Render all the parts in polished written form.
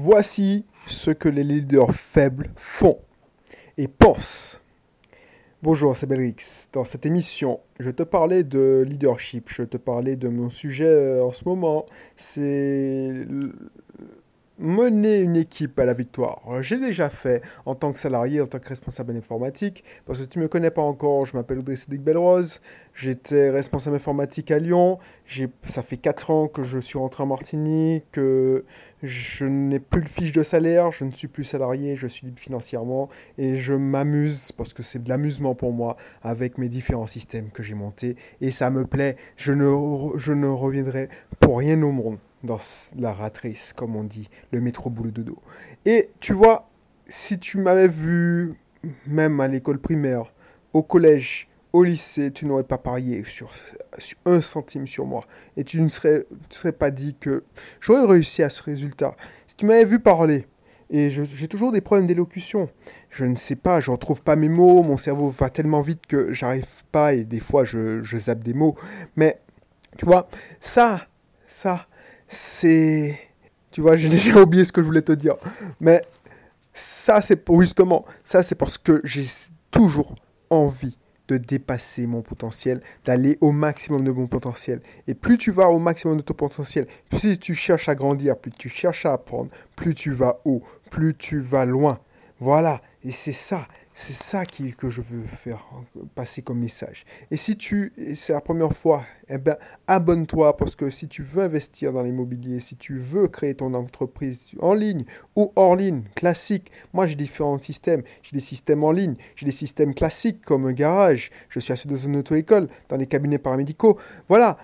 Voici ce que les leaders faibles font et pensent. Bonjour, c'est Belrix. Dans cette émission, je te parlais de leadership, je te parlais de mon sujet en ce moment, c'est mener une équipe à la victoire. J'ai déjà fait en tant que salarié, en tant que responsable informatique, parce que si tu ne me connais pas encore, je m'appelle Audrey Sédric Belrose, j'étais responsable informatique à Lyon, ça fait 4 ans que je suis rentré en Martinique, que je n'ai plus de fiche de salaire, je ne suis plus salarié, je suis libre financièrement, et je m'amuse, parce que c'est de l'amusement pour moi, avec mes différents systèmes que j'ai montés, et ça me plaît, je ne reviendrai pour rien au monde dans la ratrice, comme on dit, le métro boulot dodo. Et tu vois, si tu m'avais vu, même à l'école primaire, au collège, au lycée, tu n'aurais pas parié sur 1 centime sur moi. Et tu ne serais pas dit que j'aurais réussi à ce résultat. Si tu m'avais vu parler, et j'ai toujours des problèmes d'élocution, je ne sais pas, je ne retrouve pas mes mots, mon cerveau va tellement vite que j'arrive pas, et des fois je zappe des mots. Mais tu vois, ça... c'est... Tu vois, j'ai déjà oublié ce que je voulais te dire. Mais ça, c'est pour... Justement, ça, c'est parce que j'ai toujours envie de dépasser mon potentiel, d'aller au maximum de mon potentiel. Et plus tu vas au maximum de ton potentiel, plus tu cherches à grandir, plus tu cherches à apprendre, plus tu vas haut, plus tu vas loin. Voilà. Et c'est ça que je veux faire passer comme message. Et c'est la première fois, eh ben, abonne-toi, parce que si tu veux investir dans l'immobilier, si tu veux créer ton entreprise en ligne ou hors ligne, classique, moi j'ai différents systèmes. J'ai des systèmes en ligne, j'ai des systèmes classiques comme un garage, je suis assis dans une auto-école, dans les cabinets paramédicaux. Voilà,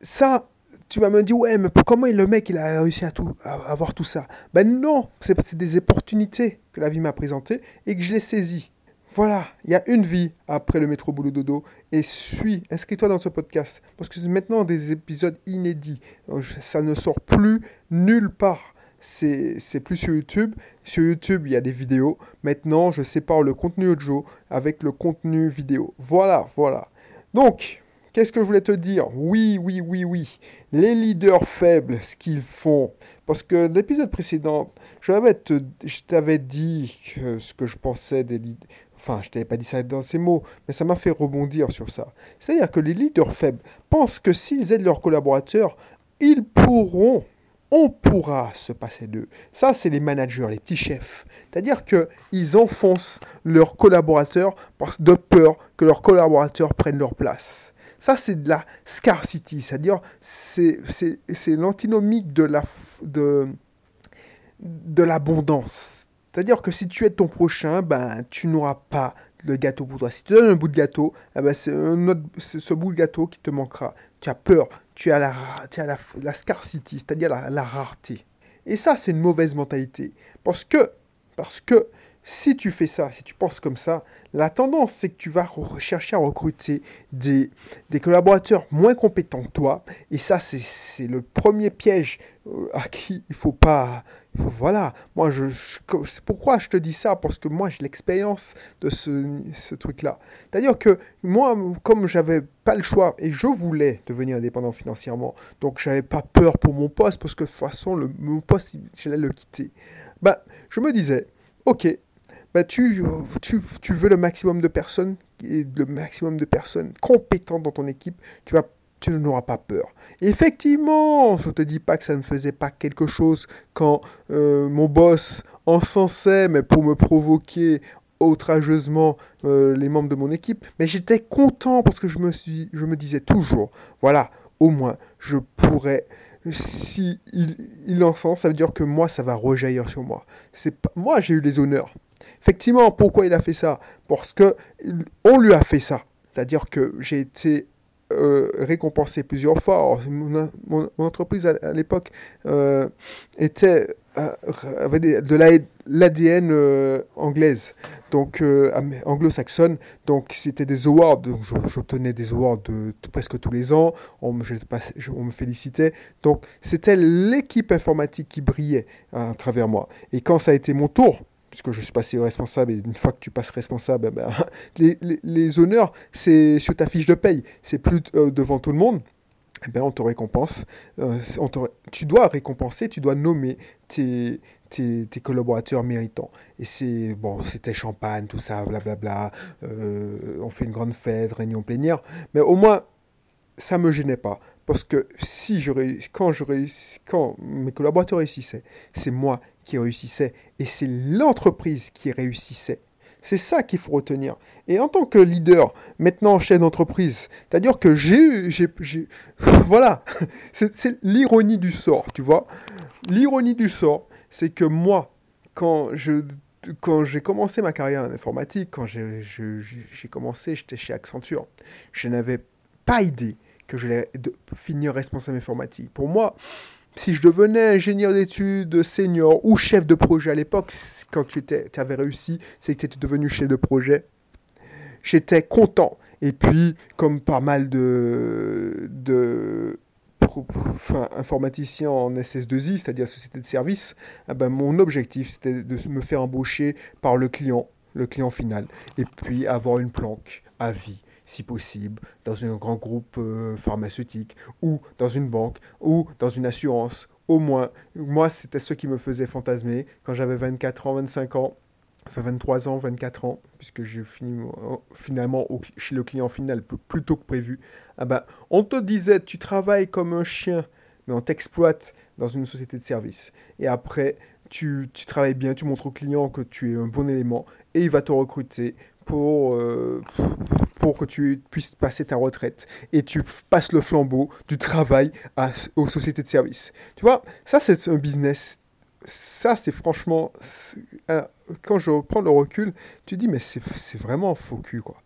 ça... Tu vas me dire, ouais, mais comment le mec, il a réussi à avoir tout ça? Ben non, c'est des opportunités que la vie m'a présentées et que je les saisis. Voilà, il y a une vie après le métro boulot dodo. Et inscris-toi dans ce podcast. Parce que c'est maintenant des épisodes inédits. Ça ne sort plus nulle part. C'est plus sur YouTube. Sur YouTube, il y a des vidéos. Maintenant, je sépare le contenu audio avec le contenu vidéo. Voilà. Donc... qu'est-ce que je voulais te dire? Oui. Les leaders faibles, ce qu'ils font. Parce que l'épisode précédent, je t'avais dit ce que je pensais des leaders. Enfin, je ne t'avais pas dit ça dans ces mots, mais ça m'a fait rebondir sur ça. C'est-à-dire que les leaders faibles pensent que s'ils aident leurs collaborateurs, on pourra se passer d'eux. Ça, c'est les managers, les petits chefs. C'est-à-dire qu'ils enfoncent leurs collaborateurs de peur que leurs collaborateurs prennent leur place. Ça, c'est de la scarcity, c'est-à-dire c'est l'antinomique de l'abondance. C'est-à-dire que si tu aides ton prochain, ben, tu n'auras pas le gâteau pour toi. Si tu donnes un bout de gâteau, eh ben, c'est ce bout de gâteau qui te manquera. Tu as peur, tu as la scarcity, c'est-à-dire la rareté. Et ça, c'est une mauvaise mentalité. Parce que si tu fais ça, si tu penses comme ça, la tendance, c'est que tu vas chercher à recruter des collaborateurs moins compétents que toi. Et ça, c'est le premier piège à qui il ne faut pas... Voilà, moi, c'est pourquoi je te dis ça, parce que moi, j'ai l'expérience de ce truc-là. C'est-à-dire que moi, comme je n'avais pas le choix et je voulais devenir indépendant financièrement, donc je n'avais pas peur pour mon poste, parce que de toute façon, mon poste, j'allais le quitter. Ben, je me disais, ok, bah tu veux le maximum de personnes, et le maximum de personnes compétentes dans ton équipe, tu n'auras pas peur. Et effectivement, je ne te dis pas que ça ne faisait pas quelque chose quand mon boss encensait, mais pour me provoquer outrageusement les membres de mon équipe, mais j'étais content parce que je me disais toujours, voilà, au moins, je pourrais... Si il encense, ça veut dire que moi, ça va rejaillir sur moi. Moi, j'ai eu les honneurs. Effectivement, pourquoi il a fait ça? Parce qu'on lui a fait ça. C'est-à-dire que j'ai été récompensé plusieurs fois. Alors, mon entreprise, à l'époque, avait de l'ADN anglaise, donc anglo-saxonne, donc c'était des awards, donc j'obtenais des awards presque tous les ans, on me félicitait, donc c'était l'équipe informatique qui brillait à travers moi. Et quand ça a été mon tour, puisque je suis passé responsable, et une fois que tu passes responsable, ben, les honneurs, c'est sur ta fiche de paye, c'est plus devant tout le monde, eh ben on te récompense. Tu dois récompenser, tu dois nommer tes collaborateurs méritants. Et c'est, bon, c'était champagne, tout ça, blablabla. On fait une grande fête, réunion plénière. Mais au moins, ça ne me gênait pas. Parce que quand mes collaborateurs réussissaient, c'est moi qui réussissais et c'est l'entreprise qui réussissait. C'est ça qu'il faut retenir. Et en tant que leader, maintenant chef d'entreprise, c'est-à-dire que j'ai eu... Voilà, c'est l'ironie du sort, tu vois. L'ironie du sort, c'est que moi, quand j'ai commencé ma carrière en informatique, quand j'ai commencé, j'étais chez Accenture, je n'avais pas idée que j'allais finir responsable informatique. Pour moi, si je devenais ingénieur d'études, senior ou chef de projet à l'époque, quand tu avais réussi, c'est que tu étais devenu chef de projet, j'étais content. Et puis, comme pas mal de informaticiens en SS2I, c'est-à-dire société de service, eh ben, mon objectif, c'était de me faire embaucher par le client final, et puis avoir une planque à vie, si possible, dans un grand groupe pharmaceutique, ou dans une banque, ou dans une assurance, au moins. Moi, c'était ce qui me faisait fantasmer quand j'avais 24 ans, 25 ans, enfin 23 ans, 24 ans, puisque j'ai fini finalement chez le client final plus tôt que prévu. Ah ben, on te disait, tu travailles comme un chien, mais on t'exploite dans une société de service. Et après, tu travailles bien, tu montres au client que tu es un bon élément, et il va te recruter pour que tu puisses passer ta retraite et tu passes le flambeau du travail aux sociétés de services. Tu vois, ça c'est un business. Ça c'est franchement, quand je prends le recul, tu dis mais c'est vraiment faux cul quoi.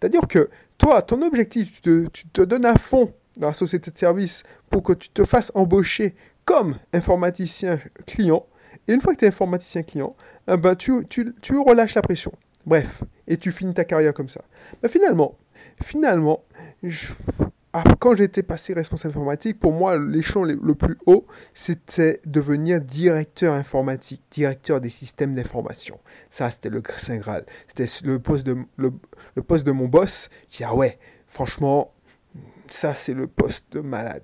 C'est-à-dire que toi, ton objectif, tu te donnes à fond dans la société de services pour que tu te fasses embaucher comme informaticien client. Et une fois que tu es informaticien client, eh ben, tu relâches la pression. Bref, et tu finis ta carrière comme ça. Mais finalement, quand j'étais passé responsable informatique, pour moi, l'échelon le plus haut, c'était devenir directeur informatique, directeur des systèmes d'information. Ça, c'était le Saint Graal. C'était le poste de mon boss. Je dis, ah ouais, franchement, ça, c'est le poste de malade.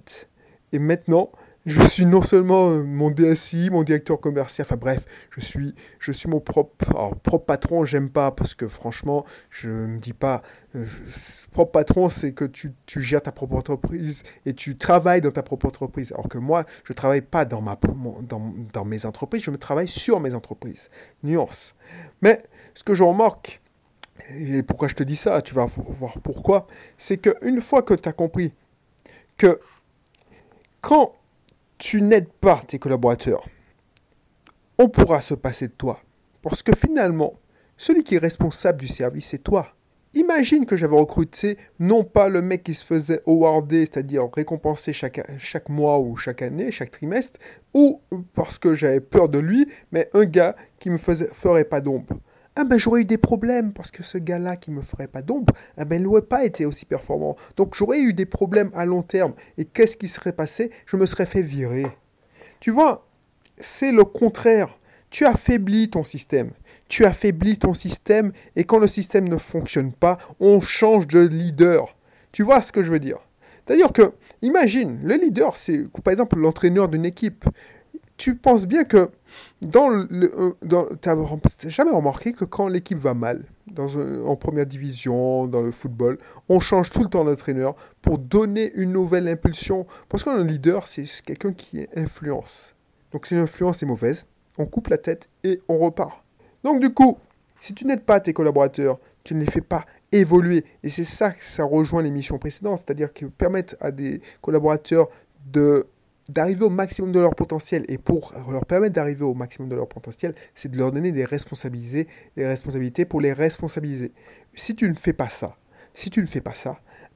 Et maintenant, je suis non seulement mon DSI, mon directeur commercial, enfin bref, je suis mon propre patron, j'aime pas, parce que franchement, je me dis pas, propre patron, c'est que tu gères ta propre entreprise et tu travailles dans ta propre entreprise. Alors que moi, je travaille pas dans mes entreprises, je me travaille sur mes entreprises. Nuance. Mais ce que je remarque, et pourquoi je te dis ça, tu vas voir pourquoi, c'est qu'une fois que tu as compris que quand tu n'aides pas tes collaborateurs, on pourra se passer de toi. Parce que finalement, celui qui est responsable du service, c'est toi. Imagine que j'avais recruté, non pas le mec qui se faisait awarder, c'est-à-dire récompensé chaque mois ou chaque année, chaque trimestre, ou parce que j'avais peur de lui, mais un gars qui ne me ferait pas d'ombre. Ah ben j'aurais eu des problèmes parce que ce gars-là qui me ferait pas d'ombre, ah ben il n'aurait pas été aussi performant. Donc j'aurais eu des problèmes à long terme. Et qu'est-ce qui serait passé? Je me serais fait virer. Tu vois, c'est le contraire. Tu affaiblis ton système. Tu affaiblis ton système et quand le système ne fonctionne pas, on change de leader. Tu vois ce que je veux dire? C'est-à-dire que, imagine, le leader, c'est par exemple l'entraîneur d'une équipe. Tu penses bien que tu n'as jamais remarqué que quand l'équipe va mal, en première division, dans le football, on change tout le temps l'entraîneur pour donner une nouvelle impulsion. Parce qu'un leader, c'est quelqu'un qui influence. Donc si l'influence est mauvaise, on coupe la tête et on repart. Donc du coup, si tu n'aides pas tes collaborateurs, tu ne les fais pas évoluer. Et c'est ça que ça rejoint les missions précédentes, c'est-à-dire qu'ils permettent à des collaborateurs d'arriver au maximum de leur potentiel. Et pour leur permettre d'arriver au maximum de leur potentiel, c'est de leur donner des responsabilités pour les responsabiliser. Si tu ne fais pas ça,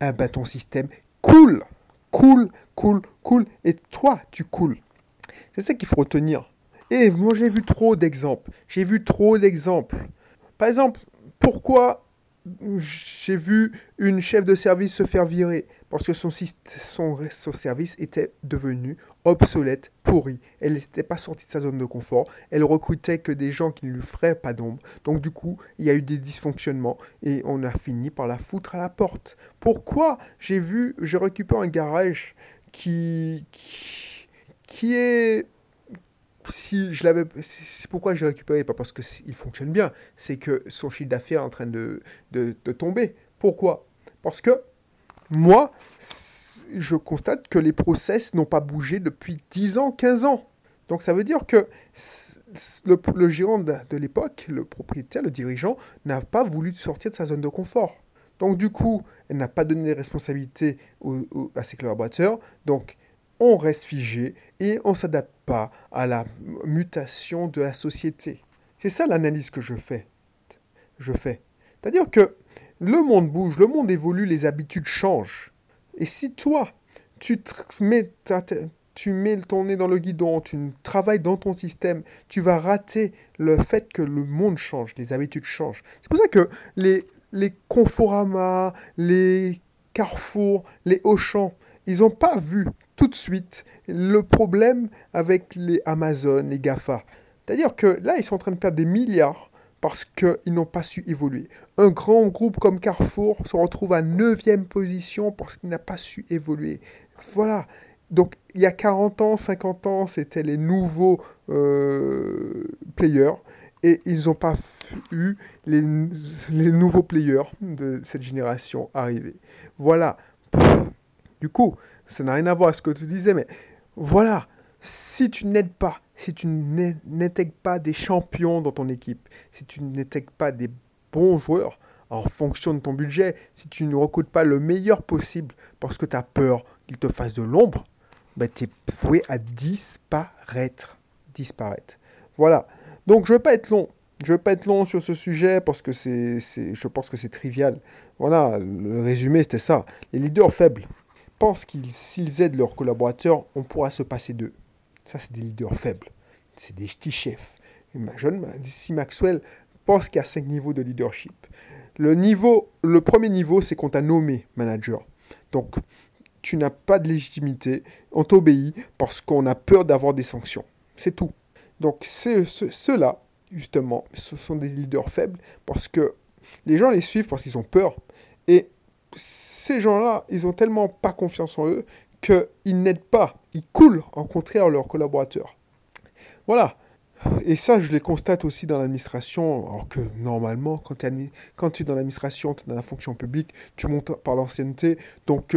eh ben ton système coule, et toi, tu coules. C'est ça qu'il faut retenir. Et moi, j'ai vu trop d'exemples. Par exemple, pourquoi j'ai vu une chef de service se faire virer? Parce que son service était devenu obsolète, pourri. Elle n'était pas sortie de sa zone de confort. Elle recrutait que des gens qui ne lui feraient pas d'ombre. Donc du coup, il y a eu des dysfonctionnements et on a fini par la foutre à la porte. Pourquoi j'ai récupéré un garage qui est... Si je l'avais, c'est pourquoi je l'ai récupéré, pas parce qu'il fonctionne bien, c'est que son chiffre d'affaires est en train de tomber. Pourquoi ? Parce que moi, je constate que les process n'ont pas bougé depuis 10 ans, 15 ans. Donc ça veut dire que le gérant de l'époque, le propriétaire, le dirigeant, n'a pas voulu sortir de sa zone de confort. Donc du coup, elle n'a pas donné de responsabilité à ses collaborateurs. Donc on reste figé et on ne s'adapte pas à la mutation de la société. C'est ça l'analyse que je fais. C'est-à-dire que le monde bouge, le monde évolue, les habitudes changent. Et si toi, tu mets ton nez dans le guidon, tu travailles dans ton système, tu vas rater le fait que le monde change, les habitudes changent. C'est pour ça que les Conforama, les Carrefour, les Auchan, ils n'ont pas vu tout de suite le problème avec les Amazon, les GAFA. C'est-à-dire que là, ils sont en train de perdre des milliards parce qu'ils n'ont pas su évoluer. Un grand groupe comme Carrefour se retrouve à 9e position parce qu'il n'a pas su évoluer. Voilà. Donc, il y a 40 ans, 50 ans, c'était les nouveaux players. Et ils n'ont pas eu les nouveaux players de cette génération arrivée. Voilà. Du coup, ça n'a rien à voir avec ce que tu disais, mais voilà, si tu n'aides pas, si tu n'intègres pas des champions dans ton équipe, si tu n'intègres pas des bons joueurs en fonction de ton budget, si tu ne recrutes pas le meilleur possible parce que tu as peur qu'ils te fassent de l'ombre, bah, tu es voué à disparaître. Voilà, donc je ne veux pas être long. Je ne vais pas être long sur ce sujet parce que je pense que c'est trivial. Voilà, le résumé, c'était ça. Les leaders faibles pensent que s'ils aident leurs collaborateurs, on pourra se passer d'eux. Ça, c'est des leaders faibles. C'est des petits chefs. Si Maxwell pense qu'il y a 5 niveaux de leadership. Le premier niveau, c'est qu'on t'a nommé manager. Donc, tu n'as pas de légitimité. On t'obéit parce qu'on a peur d'avoir des sanctions. C'est tout. Donc, ceux-là, justement, ce sont des leaders faibles parce que les gens les suivent parce qu'ils ont peur. Et ces gens-là, ils n'ont tellement pas confiance en eux qu'ils n'aident pas. Ils coulent, au contraire, leurs collaborateurs. Voilà. Et ça, je les constate aussi dans l'administration. Alors que normalement, quand tu es dans l'administration, tu es dans la fonction publique, tu montes par l'ancienneté. Donc,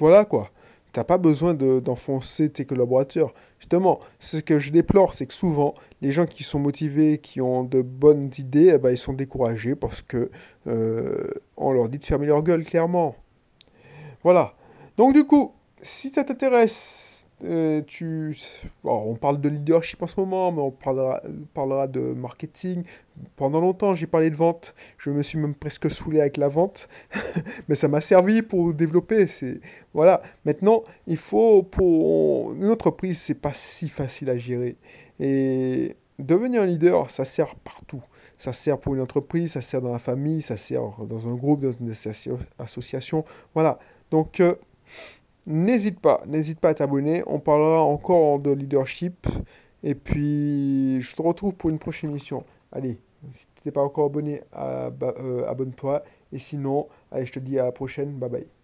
voilà quoi. Tu n'as pas besoin d'enfoncer tes collaborateurs. Justement, ce que je déplore, c'est que souvent, les gens qui sont motivés, qui ont de bonnes idées, eh ben, ils sont découragés parce que on leur dit de fermer leur gueule, clairement. Voilà. Donc du coup, si ça t'intéresse, on parle de leadership en ce moment, mais on parlera de marketing. Pendant longtemps, j'ai parlé de vente. Je me suis même presque saoulé avec la vente. Mais ça m'a servi pour développer. Voilà. Maintenant, il faut... Une entreprise, c'est pas si facile à gérer. Et devenir un leader, ça sert partout. Ça sert pour une entreprise, ça sert dans la famille, ça sert dans un groupe, dans une association. Voilà. Donc... N'hésite pas à t'abonner, on parlera encore de leadership, et puis je te retrouve pour une prochaine émission. Allez, si tu n'es pas encore abonné, abonne-toi, et sinon, allez, je te dis à la prochaine, bye bye.